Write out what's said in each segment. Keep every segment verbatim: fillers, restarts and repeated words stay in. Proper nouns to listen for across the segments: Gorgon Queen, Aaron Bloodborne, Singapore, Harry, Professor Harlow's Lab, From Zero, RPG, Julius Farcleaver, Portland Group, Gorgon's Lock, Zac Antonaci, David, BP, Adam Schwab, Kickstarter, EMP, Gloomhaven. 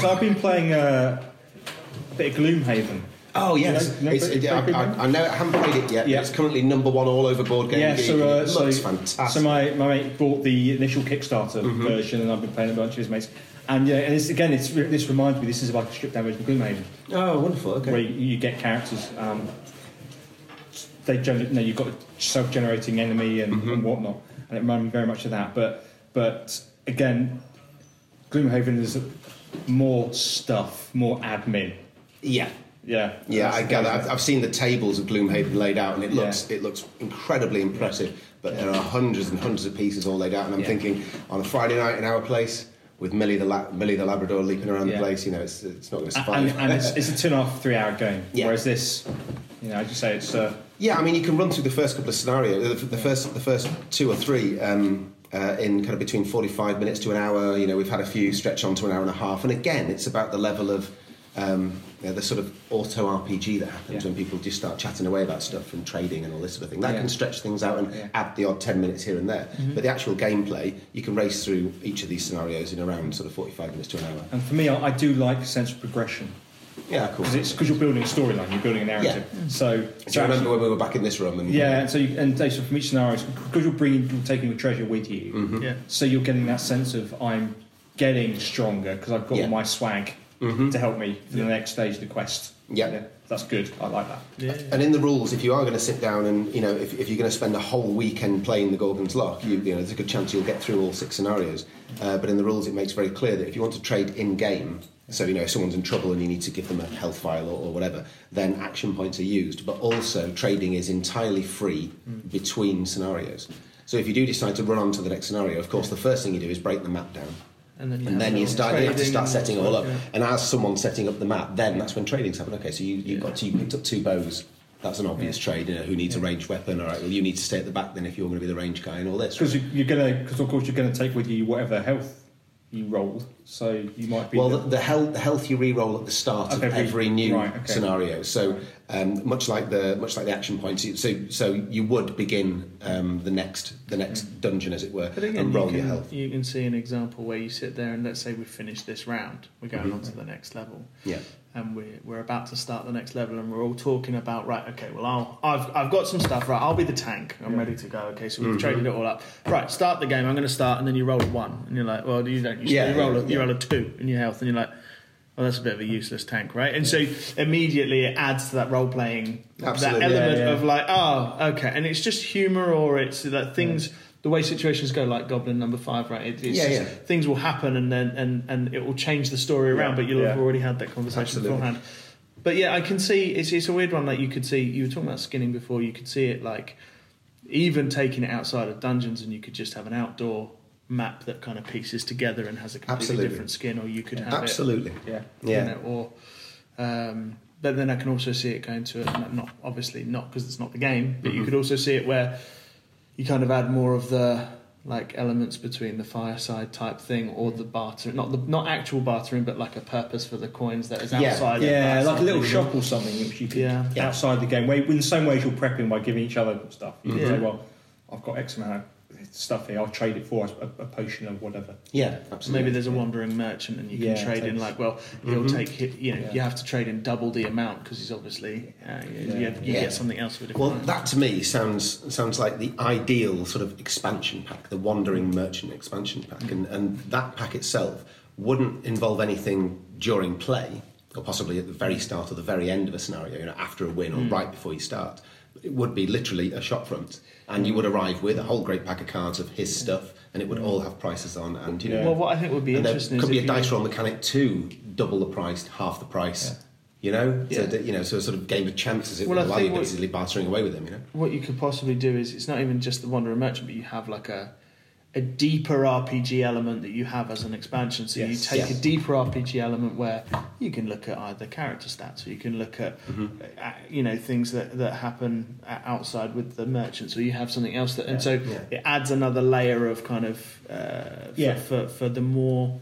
So I've been playing uh, a bit of Gloomhaven. Oh yes, you know, it's, it, I, I, I know. I haven't played it yet. Yeah. But it's currently number one all over Board Game yeah, Geek. So, uh, it looks so, fantastic. So my, my mate bought the initial Kickstarter mm-hmm. version, and I've been playing a bunch of his mates. And yeah, and it's, again, it's, this reminds me. This is like a stripped down version of Gloomhaven. Oh, wonderful! Okay, where you, you get characters. Um, they generally, you know, you've got a self-generating enemy and, mm-hmm. and whatnot, and it reminded me very much of that. But but again, Gloomhaven is more stuff, more admin. Yeah. Yeah, yeah, I gather. I've, I've seen the tables of Gloomhaven laid out, and it looks yeah. it looks incredibly impressive. But there are hundreds and hundreds of pieces all laid out, and I'm yeah. thinking on a Friday night in our place with Millie the La- Millie the Labrador leaping around yeah. the place, you know, it's it's not going to survive. And, and it's, it's a two and a half, three hour game. Yeah. Whereas this, you know, I just say it's. Uh, yeah, I mean, you can run through the first couple of scenarios, the, the first the first two or three. Um, Uh, in kind of between forty-five minutes to an hour, you know, we've had a few stretch on to an hour and a half, and again, it's about the level of um, you know, the sort of auto R P G that happens yeah. when people just start chatting away about stuff and trading and all this sort of thing. That yeah. can stretch things out and yeah. add the odd ten minutes here and there. Mm-hmm. But the actual gameplay, you can race through each of these scenarios in around sort of forty-five minutes to an hour. And for me, I, I do like a sense of progression. Yeah, of course. Because you're building a storyline, you're building a narrative. Yeah. So, do you so remember actually, when we were back in this room? And, yeah, and so you, and so from each scenario, because you're bringing, you're taking the treasure with you. Mm-hmm. Yeah. So you're getting that sense of I'm getting stronger because I've got yeah. my swag mm-hmm. to help me for yeah. the next stage of the quest. Yeah. yeah, that's good. I like that. Yeah. And in the rules, if you are going to sit down and you know if, if you're going to spend a whole weekend playing the Gorgon's Lock, you, you know there's a good chance you'll get through all six scenarios. Uh, but in the rules, it makes very clear that if you want to trade in game. So, you know, if someone's in trouble and you need to give them a health vial or, or whatever, then action points are used. But also, trading is entirely free mm. between scenarios. So if you do decide to run on to the next scenario, of course, the first thing you do is break the map down. And then you, and then you start you have to start setting it all up. Yeah. And as someone's setting up the map, then that's when trading's happening. OK, so you, you've yeah. got two, you picked up two bows. That's an obvious yeah. trade, you know, who needs yeah. a ranged weapon, all right, well, you need to stay at the back then if you're going to be the ranged guy and all this. Because right? you're going to, of course, you're going to take with you whatever health... you rolled, so you might be... Well, the, the, health, the health you re-roll at the start okay, of every new right, okay. scenario. So um, much like the much like the action points, so so you would begin um, the next the next yeah. dungeon, as it were, but again, and roll you can, your health. You can see an example where you sit there and let's say we've finished this round, we're going mm-hmm. on to the next level. Yeah. And we're, we're about to start the next level and we're all talking about, right, okay, well, I'll, I've I've got some stuff, right, I'll be the tank, I'm yeah. ready to go, okay, so we've mm-hmm. traded it all up. Right, start the game, I'm going to start, and then you roll a one, and you're like, well, you don't, you, yeah, you, roll, a, you yeah. roll a two in your health, and you're like, well, that's a bit of a useless tank, right? And yeah. so immediately it adds to that role-playing, Absolutely, that element yeah, yeah. of like, oh, okay, and it's just humour or it's that things... Yeah. The way situations go, like Goblin number five, right? It, it's yeah, yeah. Just, things will happen, and then and, and it will change the story around. Yeah, but you'll yeah. have already had that conversation Absolutely. beforehand. But yeah, I can see it's it's a weird one. Like you could see, you were talking about skinning before. You could see it like even taking it outside of dungeons, and you could just have an outdoor map that kind of pieces together and has a completely Absolutely. different skin. Or you could yeah. have Absolutely. it, yeah, yeah, you know, or. Um, but then I can also see it going to a, not obviously not because it's not the game, but mm-hmm. you could also see it where. You kind of add more of the like elements between the fireside type thing or the bartering, not the not actual bartering, but like a purpose for the coins that is outside. Yeah, yeah like a little shop or something which you could yeah. yeah. outside the game. Where in the same way as you're prepping by giving each other stuff, you mm-hmm. can say, "Well, I've got X amount of stuff here. I'll trade it for a, a potion or whatever." Yeah, absolutely. Maybe there's a wandering merchant, and you can yeah, trade in like, well, he'll mm-hmm. take it. You know, yeah. you have to trade in double the amount because he's obviously uh, you, yeah. you, have, you yeah. get something else. With well, that to me sounds sounds like the ideal sort of expansion pack, the wandering merchant expansion pack, mm-hmm. and and that pack itself wouldn't involve anything during play, or possibly at the very start or the very end of a scenario, you know, after a win or mm. right before you start. It would be literally a shopfront, and you would arrive with a whole great pack of cards of his yeah. stuff, and it would all have prices on. And you know, well, what I think would be interesting is could be a dice roll mechanic to double the price, half the price. Yeah. You know, yeah. so you know, so a sort of game of chance as it well, would allow you basically bartering away with them. You know, what you could possibly do is it's not even just the Wanderer Merchant, but you have like a. a deeper R P G element that you have as an expansion. So yes, you take yes. a deeper R P G element where you can look at either character stats or you can look at, mm-hmm. uh, you know, things that, that happen outside with the merchants or you have something else. that, yeah, And so yeah. it adds another layer of kind of... Uh, for, yeah. for, for the more...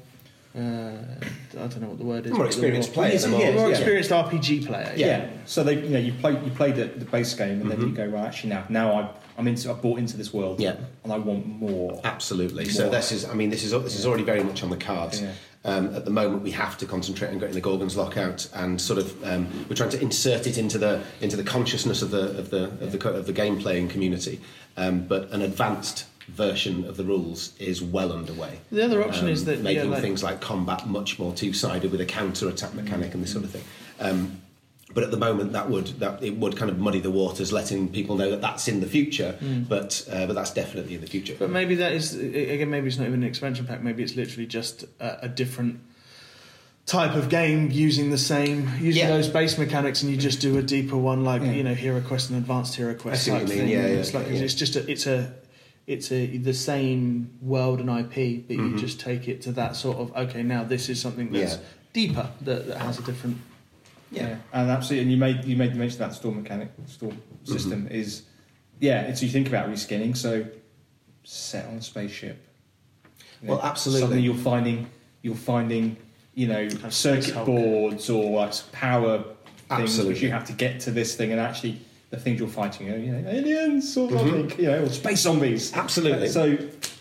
Uh, I don't know what the word is. More experienced player. Yeah, more, yeah, more yeah. experienced R P G player. Yeah. yeah. So they, you know, you play you play the, the base game, and mm-hmm. then you go right. Actually, now now I I'm into I bought into this world. Yeah. And I want more. Absolutely. More. So this is I mean this is this is already very much on the cards. Yeah. Um, at the moment, we have to concentrate on getting the Gorgon's Lock out, and sort of um, we're trying to insert it into the into the consciousness of the of the of the, of the game playing community. Um, but an advanced version of the rules is well underway. The other option um, is that making yeah, like... things like combat much more two-sided with a counter attack mechanic and this sort of thing. Um, But at the moment, that would that it would kind of muddy the waters, letting people know that that's in the future. Mm. But uh, but that's definitely in the future. But maybe that is again. Maybe it's not even an expansion pack. Maybe it's literally just a, a different type of game using the same using yeah. those base mechanics, and you just do a deeper one, like yeah. you know, hero quest and advanced hero quest type thing. Yeah, yeah, it's like yeah. it's just a, it's a it's a the same world and I P, but mm-hmm. you just take it to that sort of okay. Now this is something that's yeah. deeper that, that has a different. Yeah. yeah, and absolutely, and you made you made mention that store mechanic, store system mm-hmm. is, yeah. It's you think about reskinning, so set on a spaceship. You know, well, absolutely. Suddenly you're finding you're finding you know kind of circuit boards or uh, power absolutely. things which you have to get to this thing, and actually the things you're fighting are you know aliens or mm-hmm. like, you know or space zombies. Absolutely. Uh, so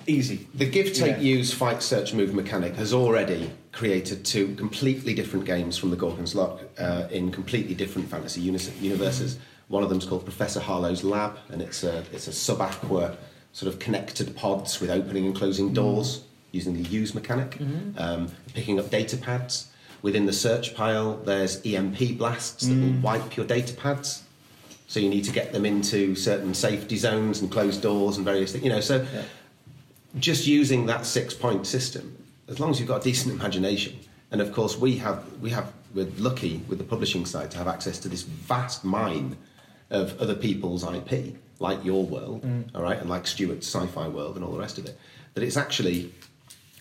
easy. The give take yeah. use fight search move mechanic has already created two completely different games from the Gorgon's Lock uh, in completely different fantasy uni- universes. One of them's called Professor Harlow's Lab, and it's a it's a sub-aqua sort of connected pods with opening and closing doors using the use mechanic, mm-hmm. um, picking up data pads. Within the search pile, there's E M P blasts that mm. will wipe your data pads. So you need to get them into certain safety zones and closed doors and various things. You know, so yeah. just using that six-point system. As long as you've got a decent imagination, and of course we have, we have, we're lucky with the publishing side to have access to this vast mine of other people's I P, like your world, mm. all right, and like Stuart's sci-fi world and all the rest of it. That it's actually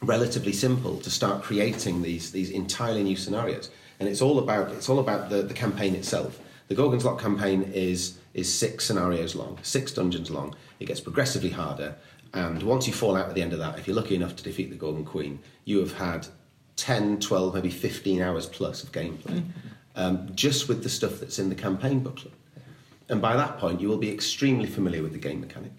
relatively simple to start creating these these entirely new scenarios, and it's all about it's all about the, the campaign itself. The Gorgon's Lock campaign is is six scenarios long, six dungeons long. It gets progressively harder. And once you fall out at the end of that, if you're lucky enough to defeat the Gorgon Queen, you have had ten, twelve, maybe fifteen hours plus of gameplay, um, just with the stuff that's in the campaign booklet. And by that point, you will be extremely familiar with the game mechanic.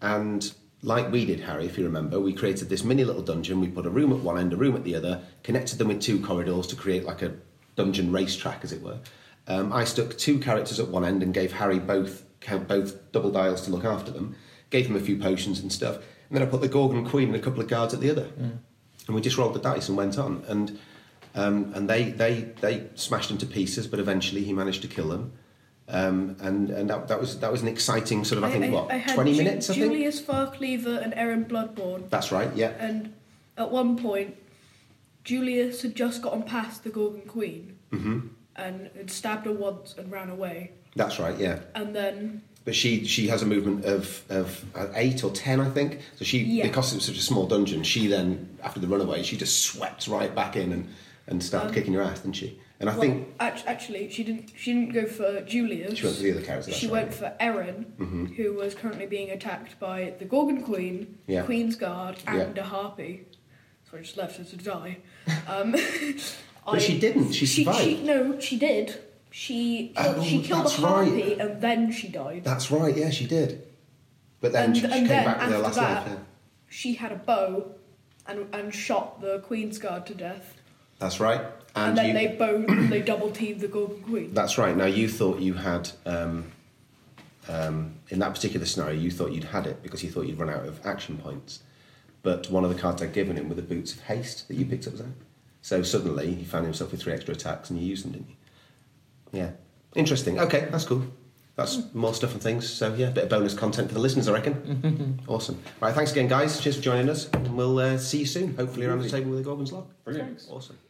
And like we did, Harry, if you remember, we created this mini little dungeon. We put a room at one end, a room at the other, connected them with two corridors to create like a dungeon racetrack, as it were. Um, I stuck two characters at one end and gave Harry both count both double dials to look after them. Gave him a few potions and stuff, and then I put the Gorgon Queen and a couple of guards at the other, yeah. and we just rolled the dice and went on, and um, and they they they smashed them to pieces, but eventually he managed to kill them, um, and and that, that was that was an exciting sort of I, I think I, what I had twenty Ju- minutes I think Julius Farcleaver and Aaron Bloodborne. That's right, yeah. And at one point, Julius had just gotten past the Gorgon Queen mm-hmm. and had stabbed her once and ran away. That's right, yeah. And then. But she, she has a movement of, of eight or ten, I think. So she, yeah. because it was such a small dungeon, she then, after the runaway, she just swept right back in and, and started um, kicking her ass, didn't she? And I well, think... Actually, she didn't She didn't go for Julius. She went for the other character. She right. went for Eren, mm-hmm. who was currently being attacked by the Gorgon Queen, yeah. Queen's Guard, and yeah. a harpy. So I just left her to die. Um, but I, she didn't. She survived. She, she, no, she did. She killed, oh, she killed a harpy right. and then she died. That's right, yeah, she did. But then and, she, she and came then back with her last that, life. Yeah. She had a bow and and shot the Queen's Guard to death. That's right. And, and then you... they bow, they double teamed the Golden Queen. That's right. Now you thought you had um, um, in that particular scenario, you thought you'd had it because you thought you'd run out of action points. But one of the cards I'd given him were the boots of haste that you picked up, Zach. So suddenly he found himself with three extra attacks, and you used them, didn't you? Yeah, interesting. Okay, that's cool. That's mm. more stuff and things. So yeah, a bit of bonus content for the listeners, I reckon. Awesome. Right, thanks again, guys. Cheers for joining us, and we'll uh, see you soon. Hopefully, around the table with the Gorgon's Lock. Brilliant. Thanks. Awesome.